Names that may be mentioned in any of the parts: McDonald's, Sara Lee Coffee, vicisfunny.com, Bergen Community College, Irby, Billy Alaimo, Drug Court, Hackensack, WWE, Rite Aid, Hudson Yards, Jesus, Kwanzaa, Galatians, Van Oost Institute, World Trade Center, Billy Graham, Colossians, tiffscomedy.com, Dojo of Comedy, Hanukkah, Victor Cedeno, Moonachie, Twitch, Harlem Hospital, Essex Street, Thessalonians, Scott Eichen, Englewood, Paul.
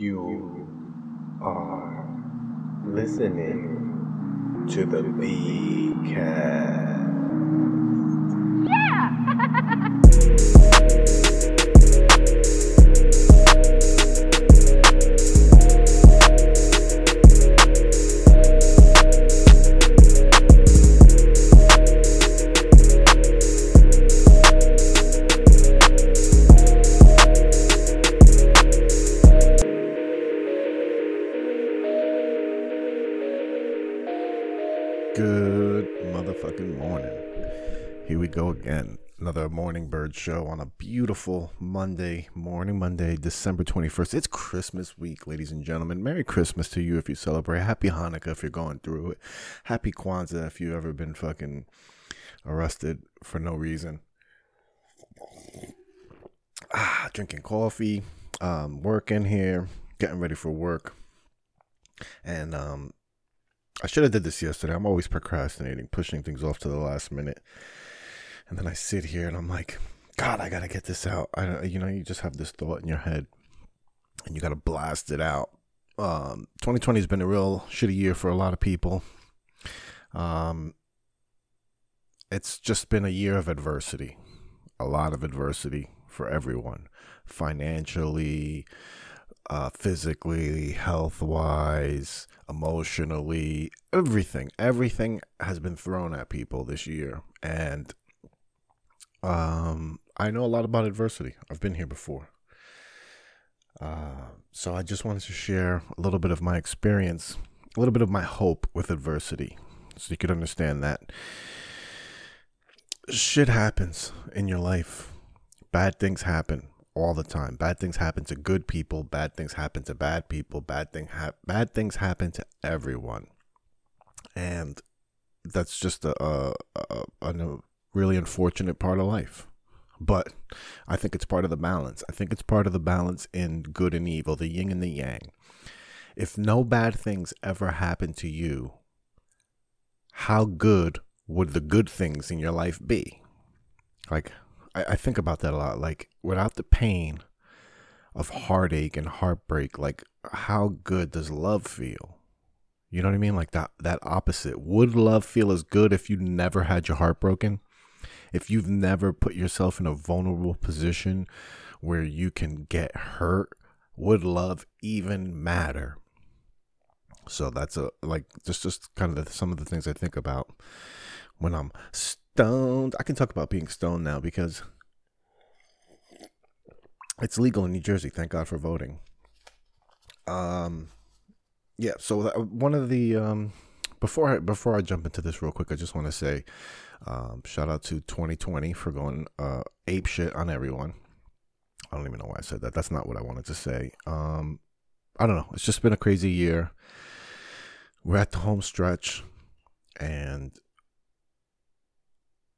You are listening to the VCast. Go again, another Morning Bird show on a beautiful Monday morning, December 21st. It's Christmas week, ladies and gentlemen. Merry Christmas to you if you celebrate. Happy Hanukkah if you're going through it. Happy Kwanzaa if you've ever been fucking arrested for no reason. Drinking coffee, working here, getting ready for work. And I should have did this yesterday. I'm always procrastinating, pushing things off to the last minute. And then I sit here and I'm like, God, I got to get this out. You just have this thought in your head and you got to blast it out. 2020 has been a real shitty year for a lot of people. It's just been a year of adversity, a lot of adversity for everyone, financially, physically, health-wise, emotionally, everything. Everything has been thrown at people this year. And I know a lot about adversity. I've been here before. So I just wanted to share a little bit of my experience, a little bit of my hope with adversity, so you could understand that shit happens in your life. Bad things happen all the time. Bad things happen to good people. Bad things happen to bad people. Bad things happen to everyone. And that's just a really unfortunate part of life, but I think it's part of the balance. I think it's part of the balance in good and evil, the yin and the yang. If no bad things ever happen to you, how good would the good things in your life be? Like, I think about that a lot. Like, without the pain of heartache and heartbreak, like, how good does love feel? You know what I mean? Like that opposite. Would love feel as good if you never had your heart broken? If you've never put yourself in a vulnerable position where you can get hurt, would love even matter? So that's just kind of some of the things I think about when I'm stoned. I can talk about being stoned now because it's legal in New Jersey. Thank God for voting. Yeah. So one of the before I jump into this real quick, I just want to say, shout out to 2020 for going ape shit on everyone. I don't even know why I said that. That's not what I wanted to say. I don't know. It's just been a crazy year. We're at the home stretch and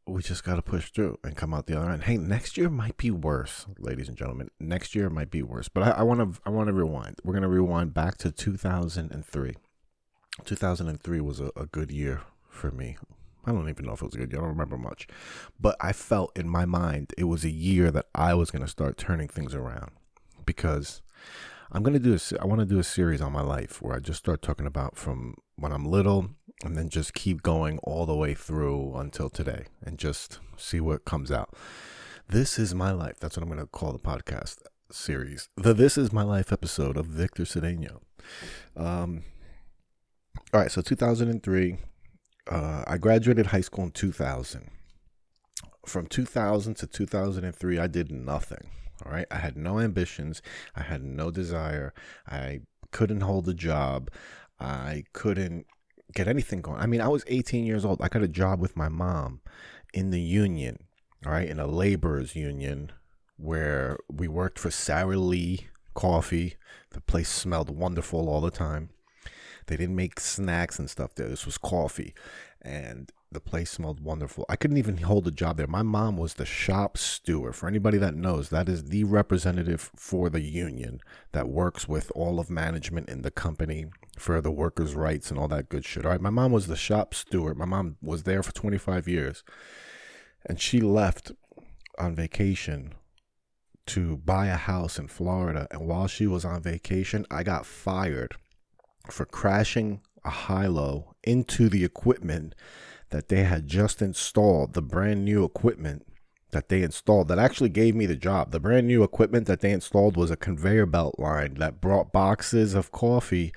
we just got to push through and come out the other end. Hey, next year might be worse, ladies and gentlemen. Next year might be worse, but I want to rewind. We're going to rewind back to 2003. 2003 was a good year for me. I don't even know if it was a good year. I don't remember much. But I felt in my mind it was a year that I was going to start turning things around, because I want to do a series on my life where I just start talking about from when I'm little and then just keep going all the way through until today and just see what comes out. This is my life. That's what I'm going to call the podcast series. The This Is My Life episode of Victor Cedeno. All right, so 2003, I graduated high school in 2000. From 2000 to 2003, I did nothing, all right? I had no ambitions. I had no desire. I couldn't hold a job. I couldn't get anything going. I mean, I was 18 years old. I got a job with my mom in the union, all right, in a laborers union where we worked for Sara Lee Coffee. The place smelled wonderful all the time. They didn't make snacks and stuff there. This was coffee, and the place smelled wonderful. I couldn't even hold a job there. My mom was the shop steward. For anybody that knows, that is the representative for the union that works with all of management in the company for the workers' rights and all that good shit. All right, my mom was the shop steward. My mom was there for 25 years, and she left on vacation to buy a house in Florida, and while she was on vacation, I got fired for crashing a high-low into the equipment that they had just installed, the brand new equipment that they installed that actually gave me the job. The brand new equipment that they installed was a conveyor belt line that brought boxes of coffee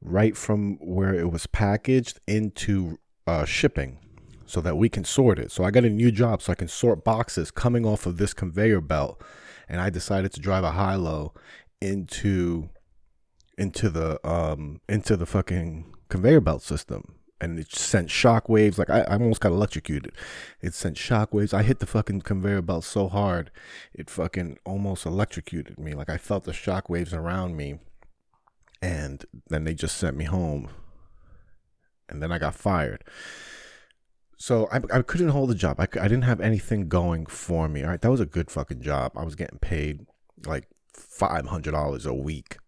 right from where it was packaged into shipping so that we can sort it. So I got a new job so I can sort boxes coming off of this conveyor belt, and I decided to drive a high-low into the fucking conveyor belt system. And it sent shockwaves. Like, I almost got electrocuted. It sent shockwaves. I hit the fucking conveyor belt so hard, it fucking almost electrocuted me. Like, I felt the shockwaves around me. And then they just sent me home. And then I got fired. So I couldn't hold a job. I didn't have anything going for me. All right, that was a good fucking job. I was getting paid like $500 a week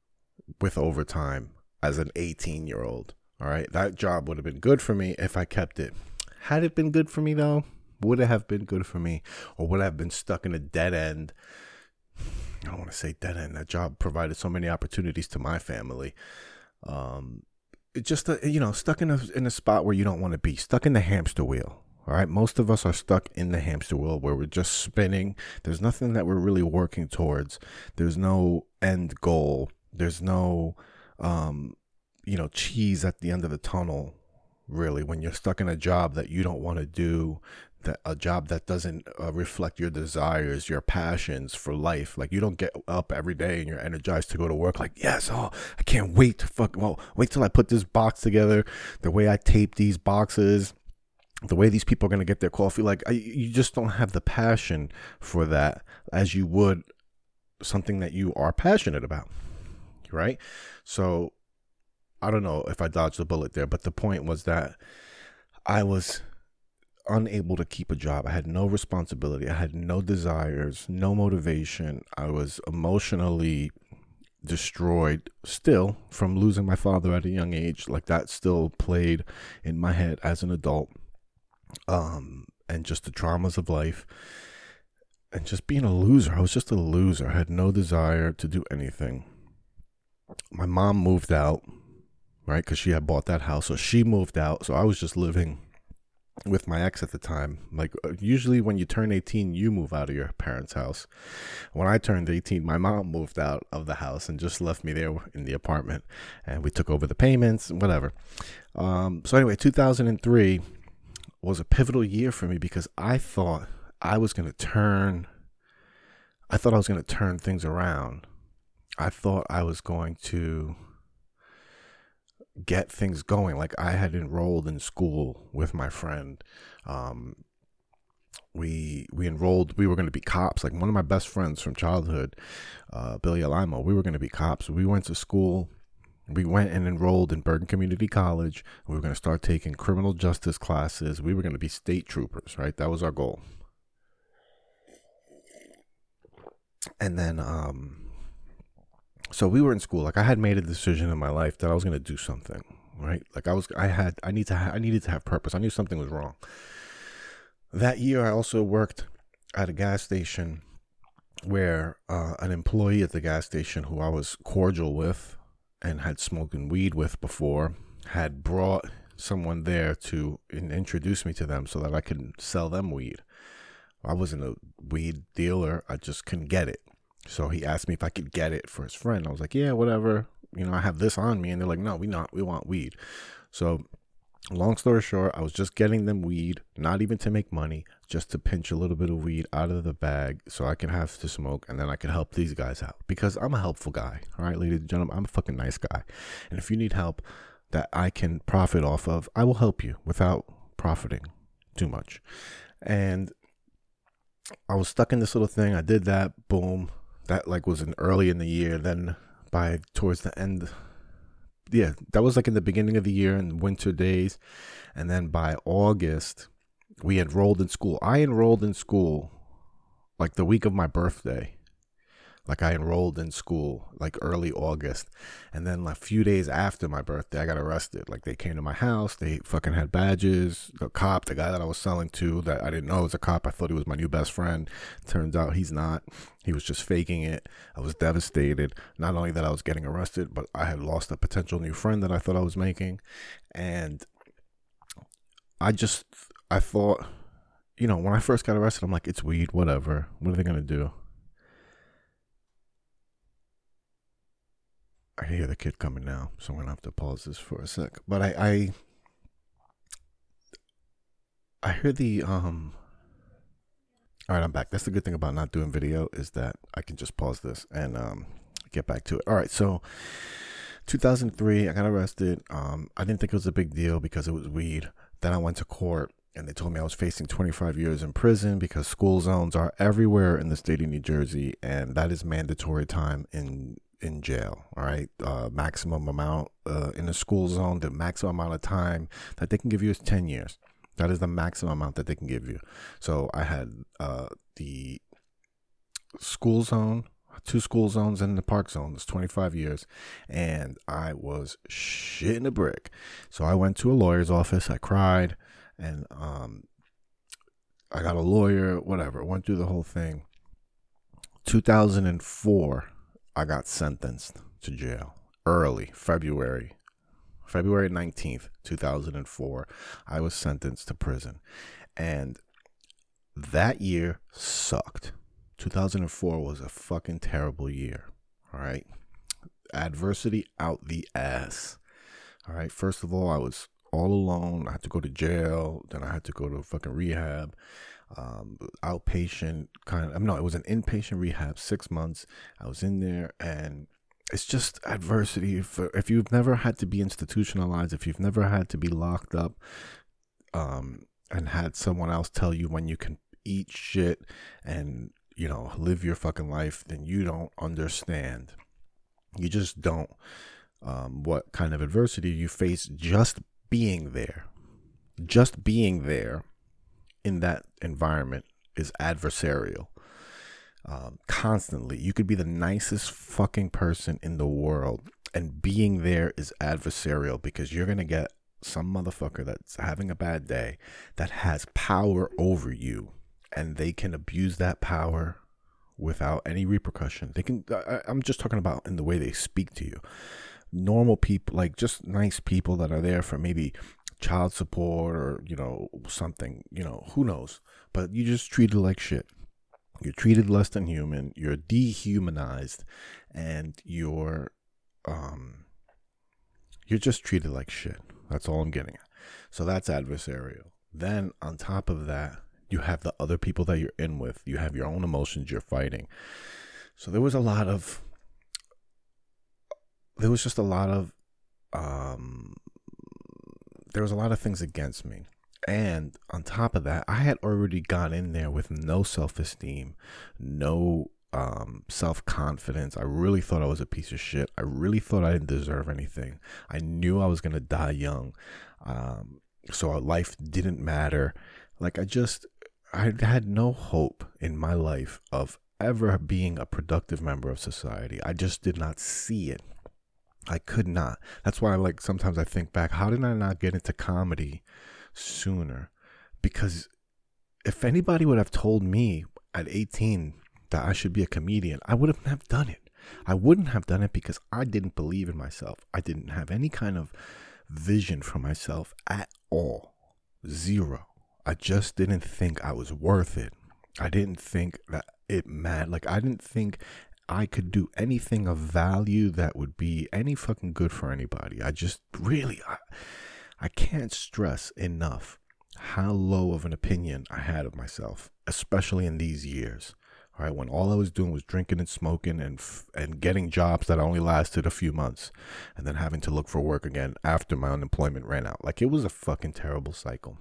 with overtime as an 18-year-old. All right, that job would have been good for me if I kept it. Had it been good for me, though, would it have been good for me? Or would I have been stuck in a dead end? I don't want to say dead end. That job provided so many opportunities to my family. It's just, you know, stuck in a spot where you don't want to be. Stuck in the hamster wheel. All right, most of us are stuck in the hamster wheel where we're just spinning. There's nothing that we're really working towards. There's no end goal. There's no... you know, cheese at the end of the tunnel, really, when you're stuck in a job that you don't want to do, that a job that doesn't reflect your desires, your passions for life. Like, you don't get up every day and you're energized to go to work like, yes, oh, I can't wait to wait till I put this box together, the way I tape these boxes, the way these people are going to get their coffee. Like, you just don't have the passion for that as you would something that you are passionate about, right? So I don't know if I dodged a bullet there, but the point was that I was unable to keep a job. I had no responsibility. I had no desires, no motivation. I was emotionally destroyed still from losing my father at a young age. Like, that still played in my head as an adult. And just the traumas of life and just being a loser. I was just a loser. I had no desire to do anything. My mom moved out. Right, because she had bought that house, so she moved out. So I was just living with my ex at the time. Like, usually when you turn 18, you move out of your parents' house. When I turned 18, my mom moved out of the house and just left me there in the apartment. And we took over the payments and whatever. So anyway, 2003 was a pivotal year for me because I thought I was going to turn things around. I thought I was going to get things going. Like, I had enrolled in school with my friend. We enrolled. We were going to be cops. Like, one of my best friends from childhood, Billy Alaimo, we were going to be cops. We went to school. We went and enrolled in Bergen Community College. We were going to start taking criminal justice classes. We were going to be state troopers, right? That was our goal. And then so we were in school. Like, I had made a decision in my life that I was going to do something, right? Like, I needed to have purpose. I knew something was wrong. That year, I also worked at a gas station where an employee at the gas station who I was cordial with and had smoked weed with before had brought someone there to introduce me to them so that I could sell them weed. I wasn't a weed dealer. I just couldn't get it. So he asked me if I could get it for his friend. I was like, yeah, whatever. You know, I have this on me. And they're like, no, we want weed. So long story short, I was just getting them weed, not even to make money, just to pinch a little bit of weed out of the bag so I could have to smoke. And then I could help these guys out because I'm a helpful guy. All right, ladies and gentlemen, I'm a fucking nice guy. And if you need help that I can profit off of, I will help you without profiting too much. And I was stuck in this little thing. I did that. Boom. That like was early in the year. Then towards the end, yeah, that was like in the beginning of the year in winter days. And then by August, we enrolled in school. I enrolled in school like the week of my birthday. Like, I enrolled in school like early August, and then like a few days after my birthday, I got arrested. Like, they came to my house. They fucking had badges. The cop, the guy that I was selling to, that I didn't know was a cop. I thought he was my new best friend. Turns out he's not. He was just faking it. I was devastated. Not only that I was getting arrested, but I had lost a potential new friend that I thought I was making. And I thought, you know, when I first got arrested, I'm like, it's weed, whatever. What are they going to do? I hear the kid coming now, so I'm going to have to pause this for a sec. But I heard the, all right, I'm back. That's the good thing about not doing video, is that I can just pause this and get back to it. All right, so 2003, I got arrested. I didn't think it was a big deal because it was weed. Then I went to court, and they told me I was facing 25 years in prison because school zones are everywhere in the state of New Jersey, and that is mandatory time in jail. All right, maximum amount in a school zone, the maximum amount of time that they can give you is 10 years. That is the maximum amount that they can give you. So I had the school zone, two school zones, and the park zone. It's 25 years, and I was shitting a brick. So I went to a lawyer's office. I cried, and I got a lawyer, whatever. Went through the whole thing. 2004, I got sentenced to jail early, February 19th, 2004, I was sentenced to prison. And that year sucked. 2004 was a fucking terrible year. All right. Adversity out the ass. All right. First of all, I was all alone. I had to go to jail. Then I had to go to fucking rehab. Outpatient kind of, no, it was an inpatient rehab, 6 months. I was in there, and it's just adversity. If you've never had to be institutionalized, if you've never had to be locked up and had someone else tell you when you can eat shit and, you know, live your fucking life, then you don't understand. You just don't. What kind of adversity you face just being there. Just being there in that environment is adversarial. Constantly. You could be the nicest fucking person in the world, and being there is adversarial, because you're going to get some motherfucker that's having a bad day that has power over you, and they can abuse that power without any repercussion. They can, I'm just talking about in the way they speak to you. Normal people, like just nice people that are there for maybe child support or, you know, something, you know, who knows, but you just treated like shit. You're treated less than human. You're dehumanized, and you're just treated like shit. That's all I'm getting at. So that's adversarial. Then on top of that, you have the other people that you're in with. You have your own emotions you're fighting. So there was a lot of things against me. And on top of that, I had already gone in there with no self-esteem, no self-confidence. I really thought I was a piece of shit. I really thought I didn't deserve anything. I knew I was going to die young. So our life didn't matter. Like, I had no hope in my life of ever being a productive member of society. I just did not see it. I could not. That's why, like, sometimes I think back, how did I not get into comedy sooner? Because if anybody would have told me at 18 that I should be a comedian, I wouldn't have done it. I wouldn't have done it because I didn't believe in myself. I didn't have any kind of vision for myself at all. Zero. I just didn't think I was worth it. I didn't think that it mattered. Like, I didn't think I could do anything of value that would be any fucking good for anybody. I just really, I can't stress enough how low of an opinion I had of myself, especially in these years. All right, when all I was doing was drinking and smoking and getting jobs that only lasted a few months, and then having to look for work again after my unemployment ran out. Like, it was a fucking terrible cycle.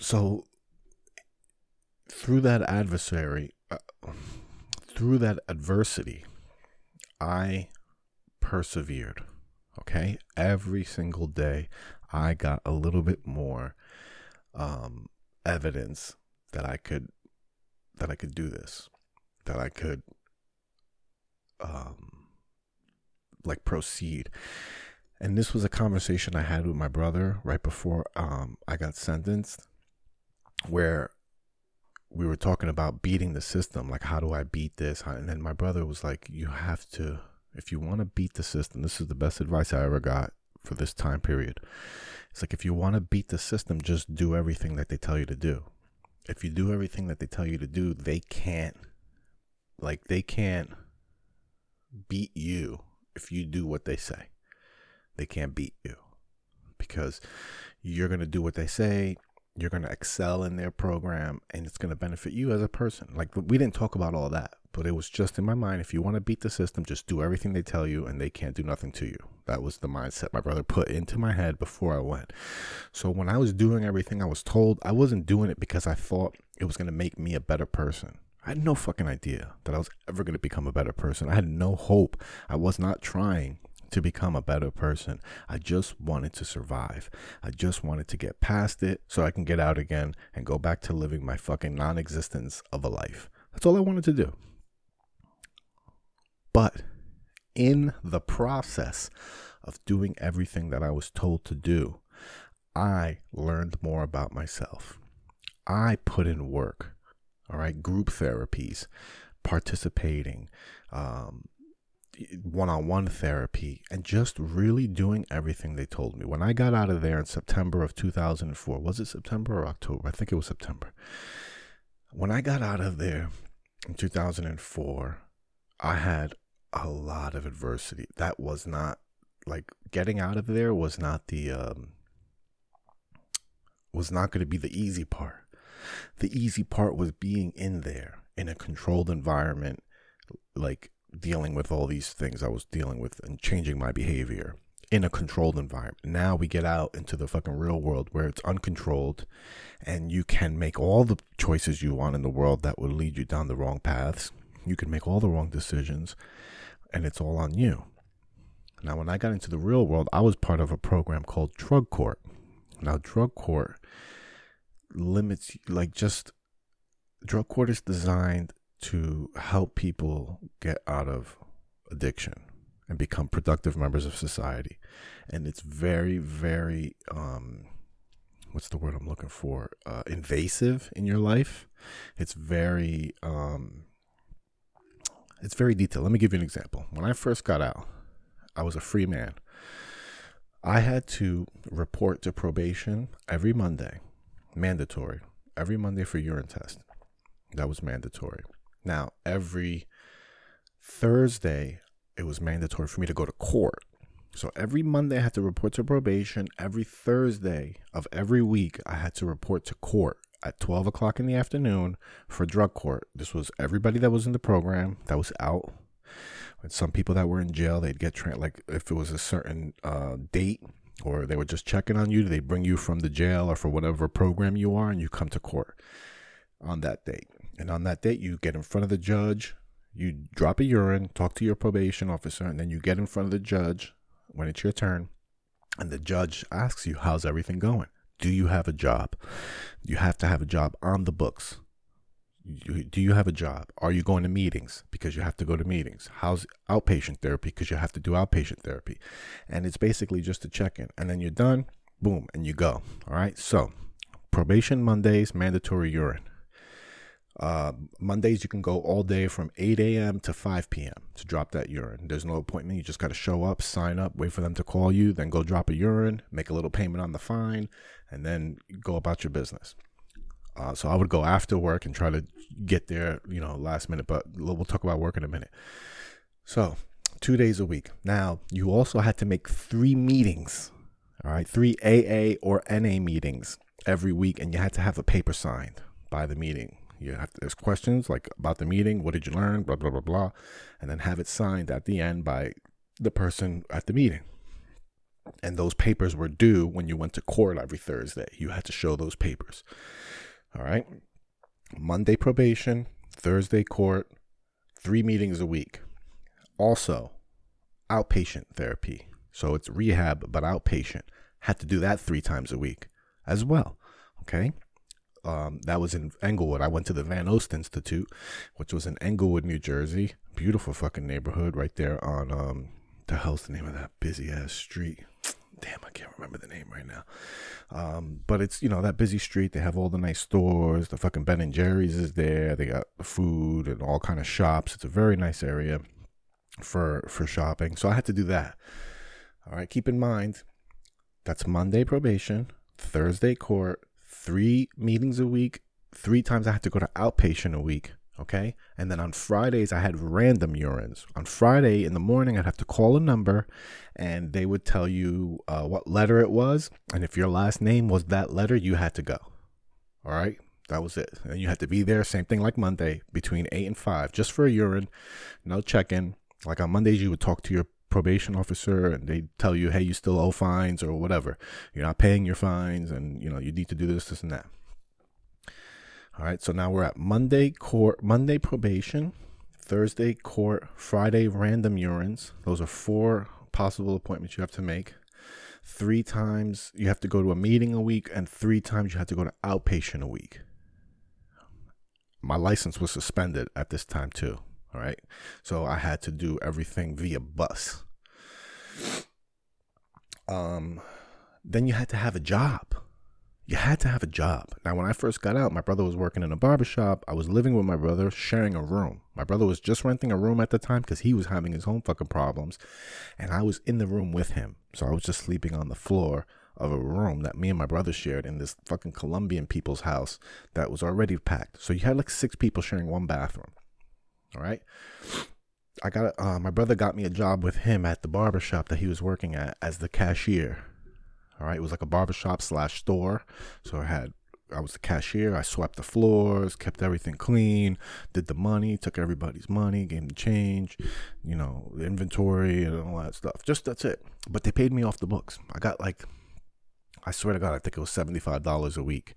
So through that through that adversity, I persevered. Okay, every single day I got a little bit more evidence that I could do this. that I could like proceed. And this was a conversation I had with my brother right before I got sentenced, where we were talking about beating the system. Like, how do I beat this? And then my brother was like, you have to, if you want to beat the system, this is the best advice I ever got for this time period. It's like, if you want to beat the system, just do everything that they tell you to do. If you do everything that they tell you to do, they can't beat you if you do what they say. They can't beat you because you're going to do what they say. You're going to excel in their program, and it's going to benefit you as a person. Like, we didn't talk about all that, but it was just in my mind. If you want to beat the system, just do everything they tell you and they can't do nothing to you. That was the mindset my brother put into my head before I went. So when I was doing everything I was told, I wasn't doing it because I thought it was going to make me a better person. I had no fucking idea that I was ever going to become a better person. I had no hope. I was not trying to become a better person. I just wanted to survive. I just wanted to get past it so I can get out again and go back to living my fucking non-existence of a life. That's all I wanted to do. But in the process of doing everything that I was told to do, I learned more about myself. I put in work. All right, group therapies, participating, one-on-one therapy, and just really doing everything they told me. When I got out of there in September of 2004, was it September or October? I think it was September. When I got out of there in 2004, I had a lot of adversity. That was not, like, getting out of there was not the, was not going to be the easy part. The easy part was being in there in a controlled environment, like dealing with all these things I was dealing with and changing my behavior in a controlled environment. Now we get out into the fucking real world where it's uncontrolled and you can make all the choices you want in the world that will lead you down the wrong paths. You can make all the wrong decisions and it's all on you. Now, when I got into the real world, I was part of a program called Drug Court. Now, Drug Court limits, like, just Drug Court is designed to help people get out of addiction and become productive members of society. And it's very, very, what's the word I'm looking for? Invasive in your life. It's very detailed. Let me give you an example. When I first got out, I was a free man. I had to report to probation every Monday. Mandatory. Every Monday for urine test. That was mandatory. Now, every Thursday, it was mandatory for me to go to court. So every Monday, I had to report to probation. Every Thursday of every week, I had to report to court at 12 o'clock in the afternoon for drug court. This was everybody that was in the program that was out. And some people that were in jail, they'd get like, if it was a certain date, or they were just checking on you, they bring you from the jail or for whatever program you are, and you come to court on that date. And on that date, you get in front of the judge, you drop a urine, talk to your probation officer, and then you get in front of the judge when it's your turn. And the judge asks you, how's everything going? Do you have a job? You have to have a job on the books. Do you have a job? Are you going to meetings? Because you have to go to meetings. How's outpatient therapy? Because you have to do outpatient therapy. And it's basically just a check-in. And then you're done, boom, and you go. All right? So probation Mondays, mandatory urine. Mondays, you can go all day from 8 a.m. to 5 p.m. to drop that urine. There's no appointment. You just got to show up, sign up, wait for them to call you, then go drop a urine, make a little payment on the fine, and then go about your business. So I would go after work and try to get there, you know, last minute, but we'll talk about work in a minute. So 2 days a week. Now, you also had to make 3 meetings, all right, 3 AA or NA meetings every week, and you had to have a paper signed by the meeting. You have to ask questions like about the meeting, what did you learn, blah, blah, blah, blah, and then have it signed at the end by the person at the meeting. And those papers were due when you went to court every Thursday. You had to show those papers. All right. Monday probation, Thursday court, 3 meetings a week. Also, outpatient therapy. So it's rehab, but outpatient. Had to do that 3 times a week as well. Okay. That was in Englewood. I went to the Van Oost Institute, which was in Englewood, New Jersey. Beautiful fucking neighborhood right there on, the hell's the name of that busy ass street? Damn, I can't remember the name right now. But it's, you know, that busy street. They have all the nice stores. The fucking Ben and Jerry's is there. They got food and all kind of shops. It's a very nice area for shopping. So I had to do that. All right. Keep in mind, that's Monday probation, Thursday court, 3 meetings a week, 3 times I had to go to outpatient a week. Okay. And then on Fridays, I had random urines. On Friday in the morning, I'd have to call a number and they would tell you what letter it was. And if your last name was that letter, you had to go. All right. That was it. And you had to be there. Same thing like Monday between 8 and 5, just for a urine, no check-in. Like on Mondays, you would talk to your probation officer and they tell you, hey, you still owe fines or whatever. You're not paying your fines and, you know, you need to do this, this and that. All right, so now we're at Monday court, Monday probation, Thursday court, Friday random urines. Those are 4 possible appointments you have to make. 3 times you have to go to a meeting a week, and 3 times you have to go to outpatient a week. My license was suspended at this time too, all right? So I had to do everything via bus. Then you had to have a job. You had to have a job. Now, when I first got out, my brother was working in a barbershop. I was living with my brother, sharing a room. My brother was just renting a room at the time because he was having his own fucking problems. And I was in the room with him. So I was just sleeping on the floor of a room that me and my brother shared in this fucking Colombian people's house that was already packed. So you had like 6 people sharing one bathroom. All right. I got my brother got me a job with him at the barbershop that he was working at as the cashier. All right. It was like a barbershop slash store. So I was the cashier. I swept the floors, kept everything clean, did the money, took everybody's money, gave them the change, you know, the inventory and all that stuff. Just that's it. But they paid me off the books. I got like, I swear to God, I think it was $75 a week.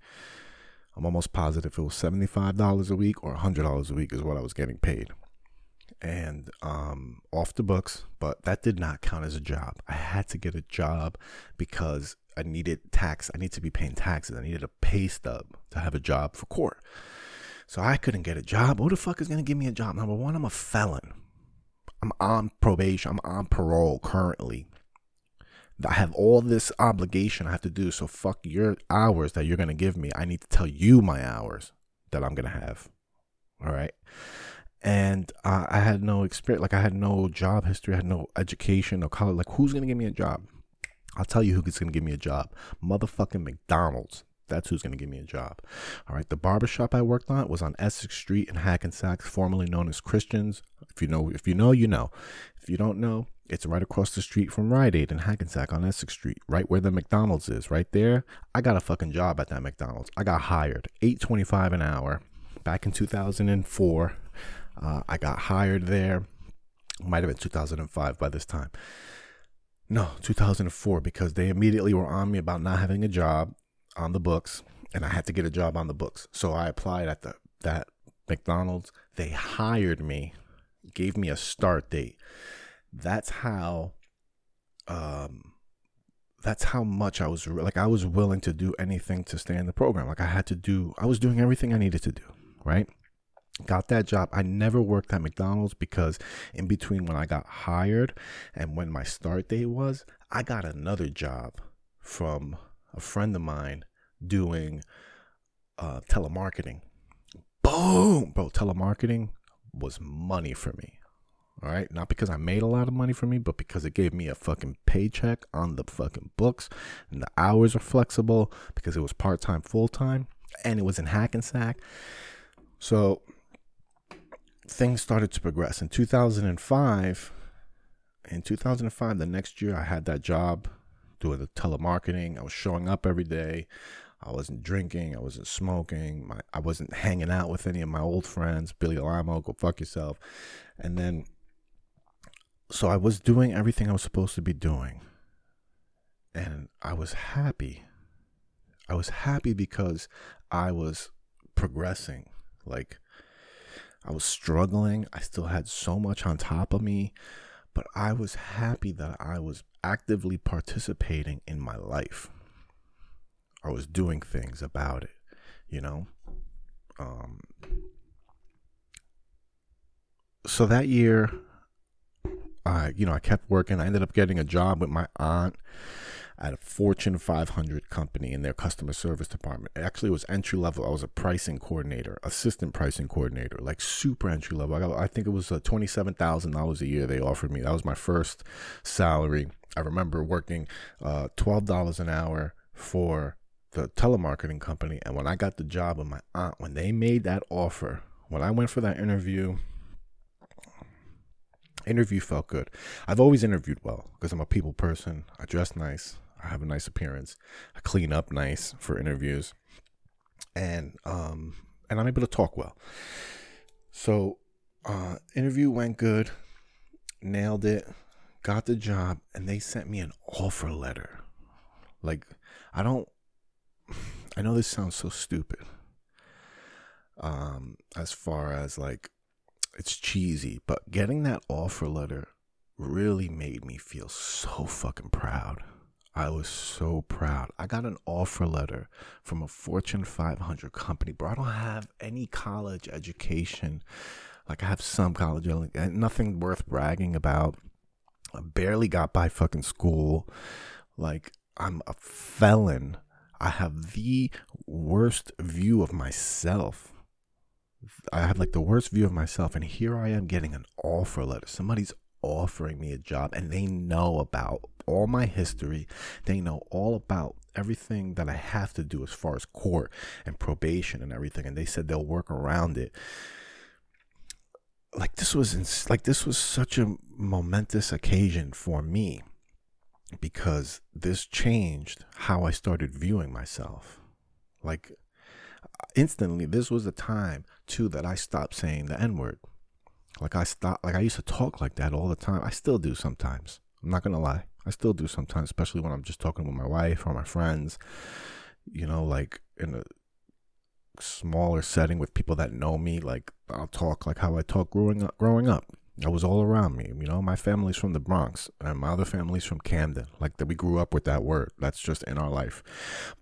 I'm almost positive it was $75 a week or $100 a week is what I was getting paid. And off the books, but that did not count as a job. I had to get a job because I needed tax. I need to be paying taxes. I needed a pay stub to have a job for court. So I couldn't get a job. Who the fuck is going to give me a job? Number one, I'm a felon. I'm on probation. I'm on parole currently. I have all this obligation I have to do. So fuck your hours that you're going to give me. I need to tell you my hours that I'm going to have. All right. And I had no experience, like I had no job history, I had no education, no college. Like, who's going to give me a job? I'll tell you who's going to give me a job. Motherfucking McDonald's. That's who's going to give me a job. All right. The barbershop I worked on was on Essex Street in Hackensack, formerly known as Christian's. If you know, you know. If you don't know, it's right across the street from Rite Aid in Hackensack on Essex Street, right where the McDonald's is, right there. I got a fucking job at that McDonald's. I got hired, $8.25 an hour back in 2004. I got hired there. Might have been 2005 by this time. No, 2004, because they immediately were on me about not having a job on the books, and I had to get a job on the books. So I applied at that McDonald's. They hired me, gave me a start date. That's how much I was, like, I was willing to do anything to stay in the program. Like, I was doing everything I needed to do, right? Got that job. I never worked at McDonald's because in between when I got hired and when my start date was, I got another job from a friend of mine doing telemarketing. Boom! Bro, telemarketing was money for me. All right? Not because I made a lot of money for me, but because it gave me a fucking paycheck on the fucking books. And the hours are flexible because it was part-time, full-time. And it was in Hackensack. So things started to progress. In 2005, the next year, I had that job doing the telemarketing. I was showing up every day. I wasn't drinking. I wasn't smoking. I wasn't hanging out with any of my old friends. Billy Alaimo, go fuck yourself. And then, so I was doing everything I was supposed to be doing. And I was happy. I was happy because I was progressing. Like, I was struggling. I still had so much on top of me, but I was happy that I was actively participating in my life. I was doing things about it. you know. So that year, I kept working. I ended up getting a job with my aunt at a Fortune 500 company in their customer service department. Actually, it was entry level. I was a pricing coordinator, assistant pricing coordinator, like super entry level. I think it was $27,000 a year they offered me. That was my first salary. I remember working $12 an hour for the telemarketing company. And when I got the job with my aunt, when they made that offer, when I went for that interview felt good. I've always interviewed well because I'm a people person. I dress nice. I have a nice appearance. I clean up nice for interviews, and I'm able to talk well. So, interview went good, nailed it, got the job, and they sent me an offer letter. Like, I know this sounds so stupid. As far as like, it's cheesy, but getting that offer letter really made me feel so fucking proud. I was so proud. I got an offer letter from a Fortune 500 company, bro. I don't have any college education. Like, I have some college, nothing worth bragging about. I barely got by fucking school. Like, I'm a felon. I have the worst view of myself. I had like the worst view of myself, and here I am getting an offer letter. Somebody's offering me a job, and they know about all my history. They know all about everything that I have to do as far as court and probation and everything, and they said they'll work around it. Like, this was such a momentous occasion for me, because this changed how I started viewing myself. Like, instantly, this was the time too that I stopped saying the N-word. Like I used to talk like that all the time. I still do sometimes. I'm not gonna lie. I still do sometimes, especially when I'm just talking with my wife or my friends. You know, like in a smaller setting with people that know me. Like, I'll talk like how I talk growing up. I was all around me. You know, my family's from the Bronx and my other family's from Camden. Like, that we grew up with that word. That's just in our life.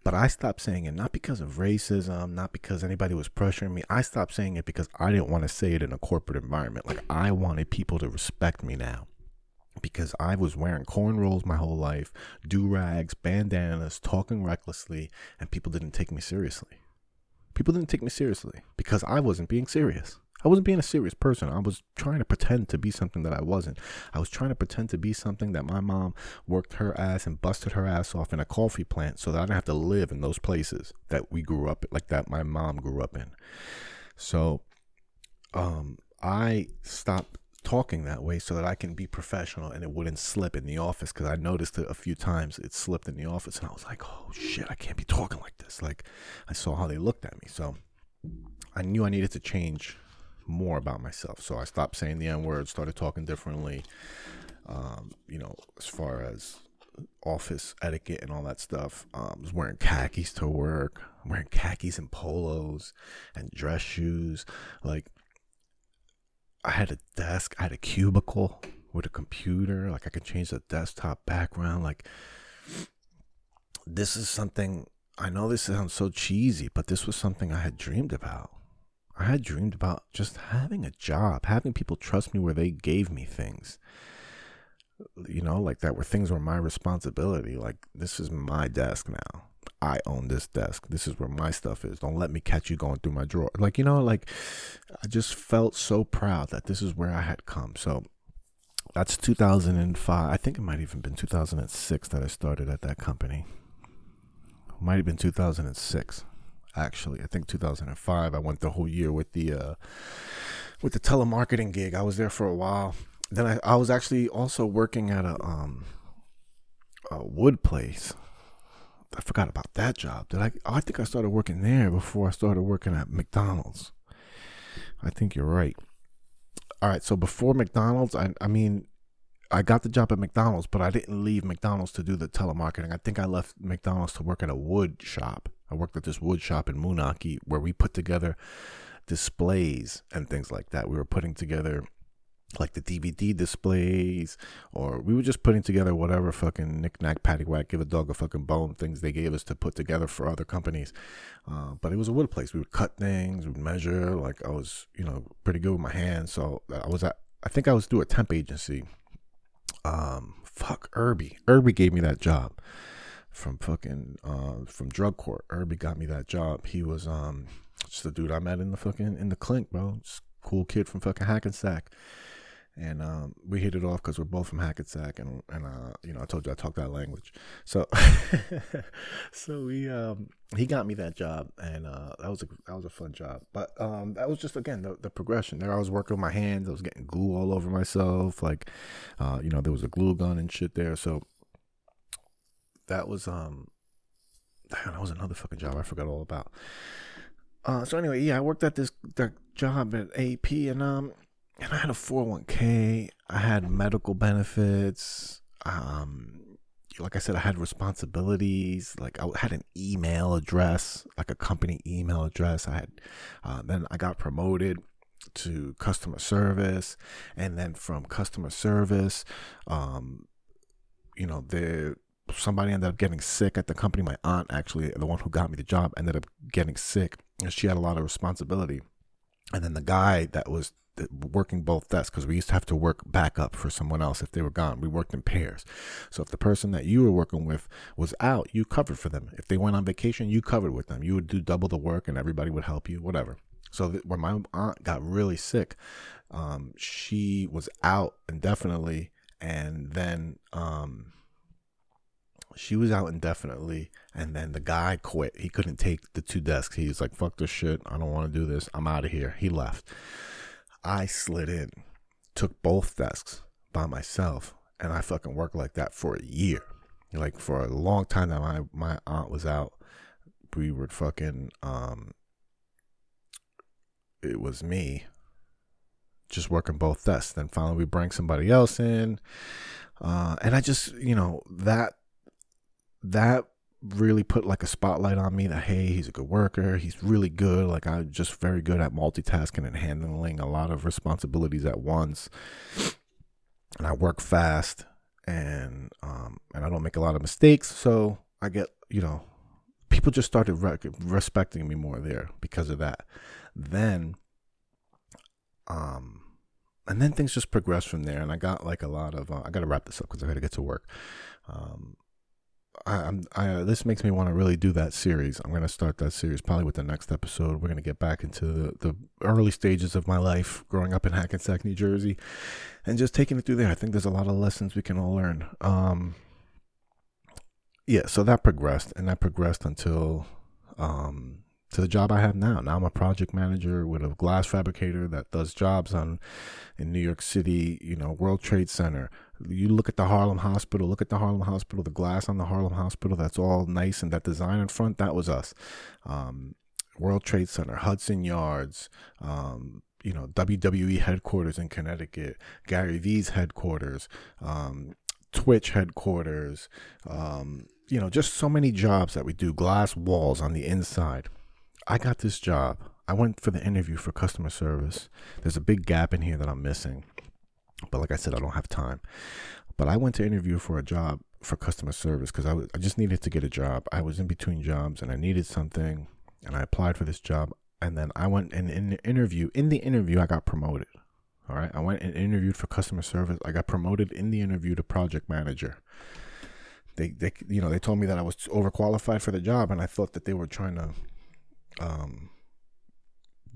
But I stopped saying it not because of racism, not because anybody was pressuring me. I stopped saying it because I didn't want to say it in a corporate environment. Like, I wanted people to respect me now, because I was wearing cornrows my whole life, do-rags, bandanas, talking recklessly, and people didn't take me seriously. People didn't take me seriously because I wasn't being serious. I wasn't being a serious person. I was trying to pretend to be something that I wasn't. I was trying to pretend to be something that my mom worked her ass and busted her ass off in a coffee plant so that I didn't have to live in those places that we grew up, like that my mom grew up in. So I stopped talking that way so that I can be professional and it wouldn't slip in the office, because I noticed it a few times it slipped in the office, and I was like, oh shit, I can't be talking like this. Like, I saw how they looked at me. So I knew I needed to change more about myself. So I stopped saying the N-word, started talking differently, as far as office etiquette and all that stuff. I was wearing khakis to work, wearing khakis and polos and dress shoes. Like, I had a desk, I had a cubicle with a computer. Like, I could change the desktop background. Like, this is something, I know this sounds so cheesy, but this was something I had dreamed about. I had dreamed about just having a job, having people trust me where they gave me things, you know, like that, where things were my responsibility. Like, this is my desk now. I own this desk. This is where my stuff is. Don't let me catch you going through my drawer. Like, you know, like, I just felt so proud that this is where I had come. So that's 2005. I think it might have even been 2006 that I started at that company. It might have been 2006. Actually, I think 2005, I went the whole year with the telemarketing gig. I was there for a while. Then I was actually also working at a wood place. I forgot about that job. I think I started working there before I started working at McDonald's. I think you're right. All right. So before McDonald's, I got the job at McDonald's, but I didn't leave McDonald's to do the telemarketing. I think I left McDonald's to work at a wood shop. I worked at this wood shop in Moonachie where we put together displays and things like that. We were putting together like the DVD displays, or we were just putting together whatever fucking knick-knack, paddywhack, give a dog a fucking bone things they gave us to put together for other companies. But it was a wood place. We would cut things, we would measure. Like, I was, you know, pretty good with my hands. So I was at, I think I was through a temp agency. Irby. Irby gave me that job from Drug Court. Irby got me that job. He was just the dude I met in the fucking, in the clink, bro. Just cool kid from fucking Hackensack. And we hit it off because we're both from Hackensack, and you know, I told you I talk that language. So so we he got me that job, and that was a fun job. But that was just, again, the progression there. I was working with my hands. I was getting glue all over myself. Like, you know, there was a glue gun and shit there. So that was that was another fucking job I forgot all about. So anyway, yeah, I worked at that job at AP, and I had a 401k. I had medical benefits. Like I said, I had responsibilities. Like, I had an email address, like a company email address. I had, then I got promoted to customer service, and then from customer service, you know, somebody ended up getting sick at the company. My aunt, actually, the one who got me the job, ended up getting sick, and she had a lot of responsibility. And then the guy that was working both desks, because we used to have to work backup for someone else if they were gone. We worked in pairs. So if the person that you were working with was out, you covered for them. If they went on vacation, you covered with them. You would do double the work, and everybody would help you, whatever. So when my aunt got really sick, she was out indefinitely, and then the guy quit. He couldn't take the two desks. He was like, fuck this shit. I don't want to do this. I'm out of here. He left. I slid in, took both desks by myself, and I fucking worked like that for a year. Like, for a long time that my aunt was out, we were fucking, it was me just working both desks. Then finally we bring somebody else in. And I just, you know, that really put like a spotlight on me that, hey, he's a good worker, he's really good. Like, I'm just very good at multitasking and handling a lot of responsibilities at once, and I work fast, and I don't make a lot of mistakes. So I get, you know, people just started respecting me more there because of that. Then and then things just progressed from there, and I got like a lot of I gotta wrap this up because I gotta get to work. This makes me want to really do that series. I'm going to start that series probably with the next episode. We're going to get back into the early stages of my life growing up in Hackensack, New Jersey, and just taking it through there. I think there's a lot of lessons we can all learn. Yeah, so that progressed until to the job I have now. Now I'm a project manager with a glass fabricator that does jobs in New York City, you know, World Trade Center. You look at the Harlem Hospital, the glass on the Harlem Hospital, that's all nice, and that design in front, that was us. World Trade Center, Hudson Yards, you know, WWE headquarters in Connecticut, Gary V's headquarters, Twitch headquarters, you know, just so many jobs that we do, glass walls on the inside. I got this job. I went for the interview for customer service. There's a big gap in here that I'm missing. But like I said, I don't have time. But I went to interview for a job for customer service because I just needed to get a job. I was in between jobs and I needed something, and I applied for this job. And then I went and in the interview, I got promoted. All right. I went and interviewed for customer service. I got promoted in the interview to project manager. They you know, they told me that I was overqualified for the job, and I thought that they were trying to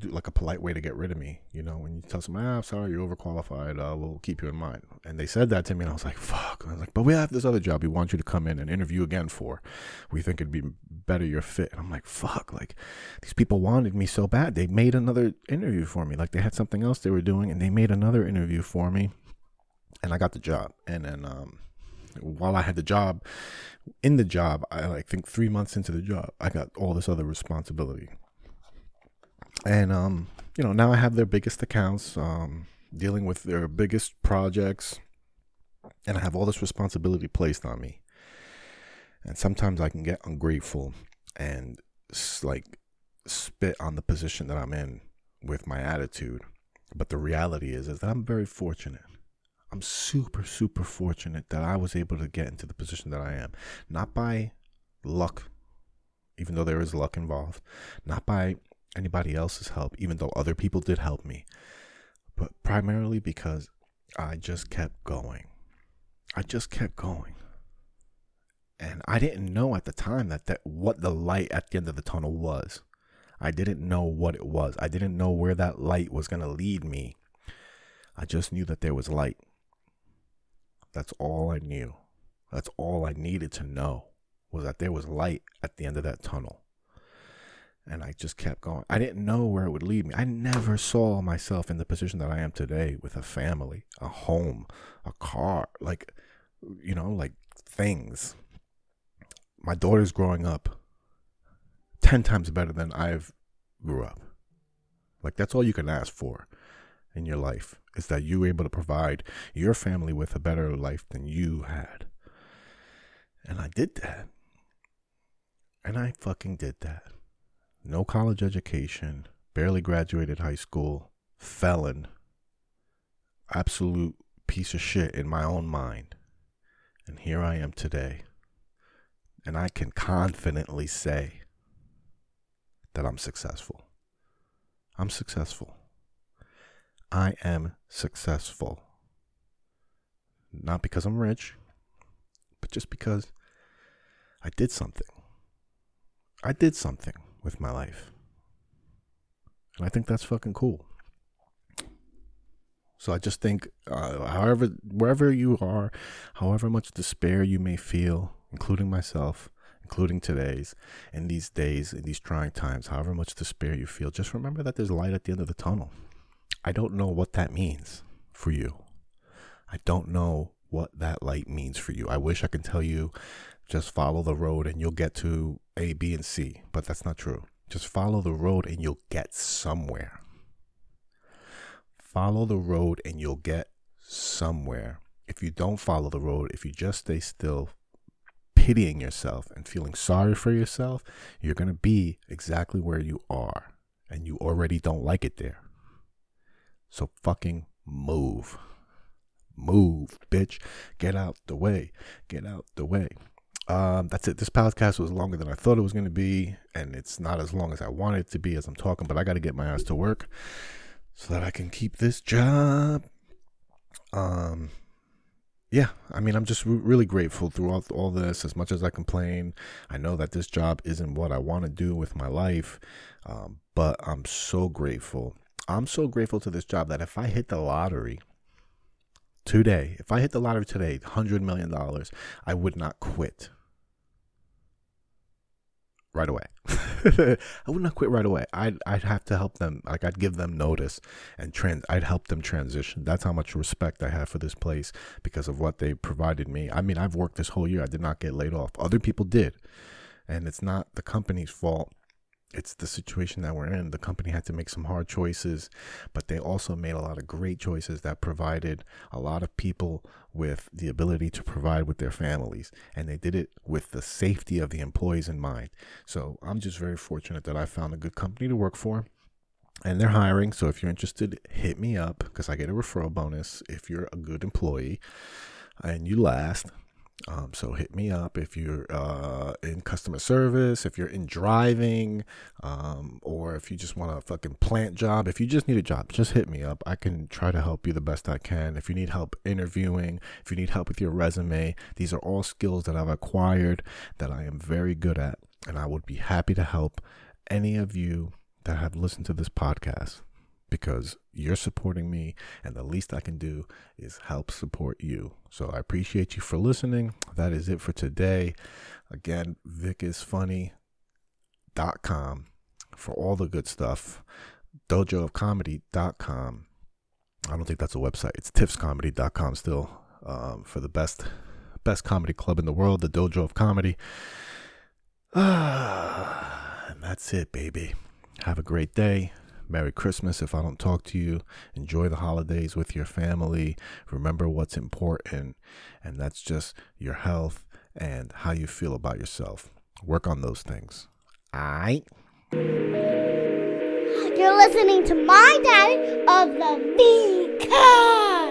like a polite way to get rid of me. You know, when you tell someone, I'm sorry, you're overqualified, we'll keep you in mind. And they said that to me, and I was like, fuck. I was like, but we have this other job we want you to come in and interview again for. We think it'd be better your fit. And I'm like, fuck, like, these people wanted me so bad. They made another interview for me. Like, they had something else they were doing, and they made another interview for me, and I got the job. And then while I had the job, I think 3 months into the job, I got all this other responsibility. And, you know, now I have their biggest accounts, dealing with their biggest projects, and I have all this responsibility placed on me. And sometimes I can get ungrateful and like spit on the position that I'm in with my attitude. But the reality is that I'm very fortunate. I'm super, super fortunate that I was able to get into the position that I am. Not by luck, even though there is luck involved. Not by anybody else's help, even though other people did help me. But primarily because I just kept going. I just kept going. And I didn't know at the time that what the light at the end of the tunnel was. I didn't know what it was. I didn't know where that light was going to lead me. I just knew that there was light. That's all I knew. That's all I needed to know, was that there was light at the end of that tunnel. And I just kept going. I didn't know where it would lead me. I never saw myself in the position that I am today, with a family, a home, a car, like things. My daughter's growing up 10 times better than I've grew up. Like, that's all you can ask for in your life, is that you're able to provide your family with a better life than you had. And I did that. And I fucking did that. No college education, barely graduated high school, felon, absolute piece of shit in my own mind. And here I am today. And I can confidently say that I'm successful. I'm successful. I am successful. Not because I'm rich, but just because I did something. I did something with my life. And I think that's fucking cool. So I just think, wherever you are, however much despair you may feel, including myself, including today's, in these days, in these trying times, however much despair you feel, just remember that there's light at the end of the tunnel. I don't know what that means for you. I don't know what that light means for you. I wish I could tell you, just follow the road and you'll get to A, B, and C. But that's not true. Just follow the road and you'll get somewhere. Follow the road and you'll get somewhere. If you don't follow the road, if you just stay still, pitying yourself and feeling sorry for yourself, you're going to be exactly where you are. And you already don't like it there. So fucking move. Move, bitch. Get out the way. Get out the way. That's it. This podcast was longer than I thought it was going to be, and it's not as long as I want it to be as I'm talking, but I got to get my ass to work so that I can keep this job. Yeah, I mean, I'm just really grateful throughout all this. As much as I complain, I know that this job isn't what I want to do with my life, but I'm so grateful. I'm so grateful to this job that if I hit the lottery today, if I hit the lottery today, $100 million, I would not quit right away. I would not quit right away. I'd have to help them. Like, I'd give them notice and I'd help them transition. That's how much respect I have for this place because of what they provided me. I mean, I've worked this whole year. I did not get laid off. Other people did. And it's not the company's fault. It's the situation that we're in. The company had to make some hard choices, but they also made a lot of great choices that provided a lot of people with the ability to provide with their families. And they did it with the safety of the employees in mind. So I'm just very fortunate that I found a good company to work for, and they're hiring. So if you're interested, hit me up because I get a referral bonus if you're a good employee and you last. So hit me up if you're in customer service, if you're in driving, or if you just want a fucking plant job. If you just need a job, just hit me up. I can try to help you the best I can. If you need help interviewing, if you need help with your resume, these are all skills that I've acquired that I am very good at. And I would be happy to help any of you that have listened to this podcast because you're supporting me, and the least I can do is help support you. So I appreciate you for listening. That is it for today. Again, vicisfunny.com for all the good stuff. Dojo of Comedy.com. I don't think that's a website. It's tiffscomedy.com still, for the best comedy club in the world, the Dojo of Comedy. And that's it, baby. Have a great day. Merry Christmas if I don't talk to you. Enjoy the holidays with your family. Remember what's important, and that's just your health and how you feel about yourself. Work on those things. All right? You're listening to my daddy. of the Week.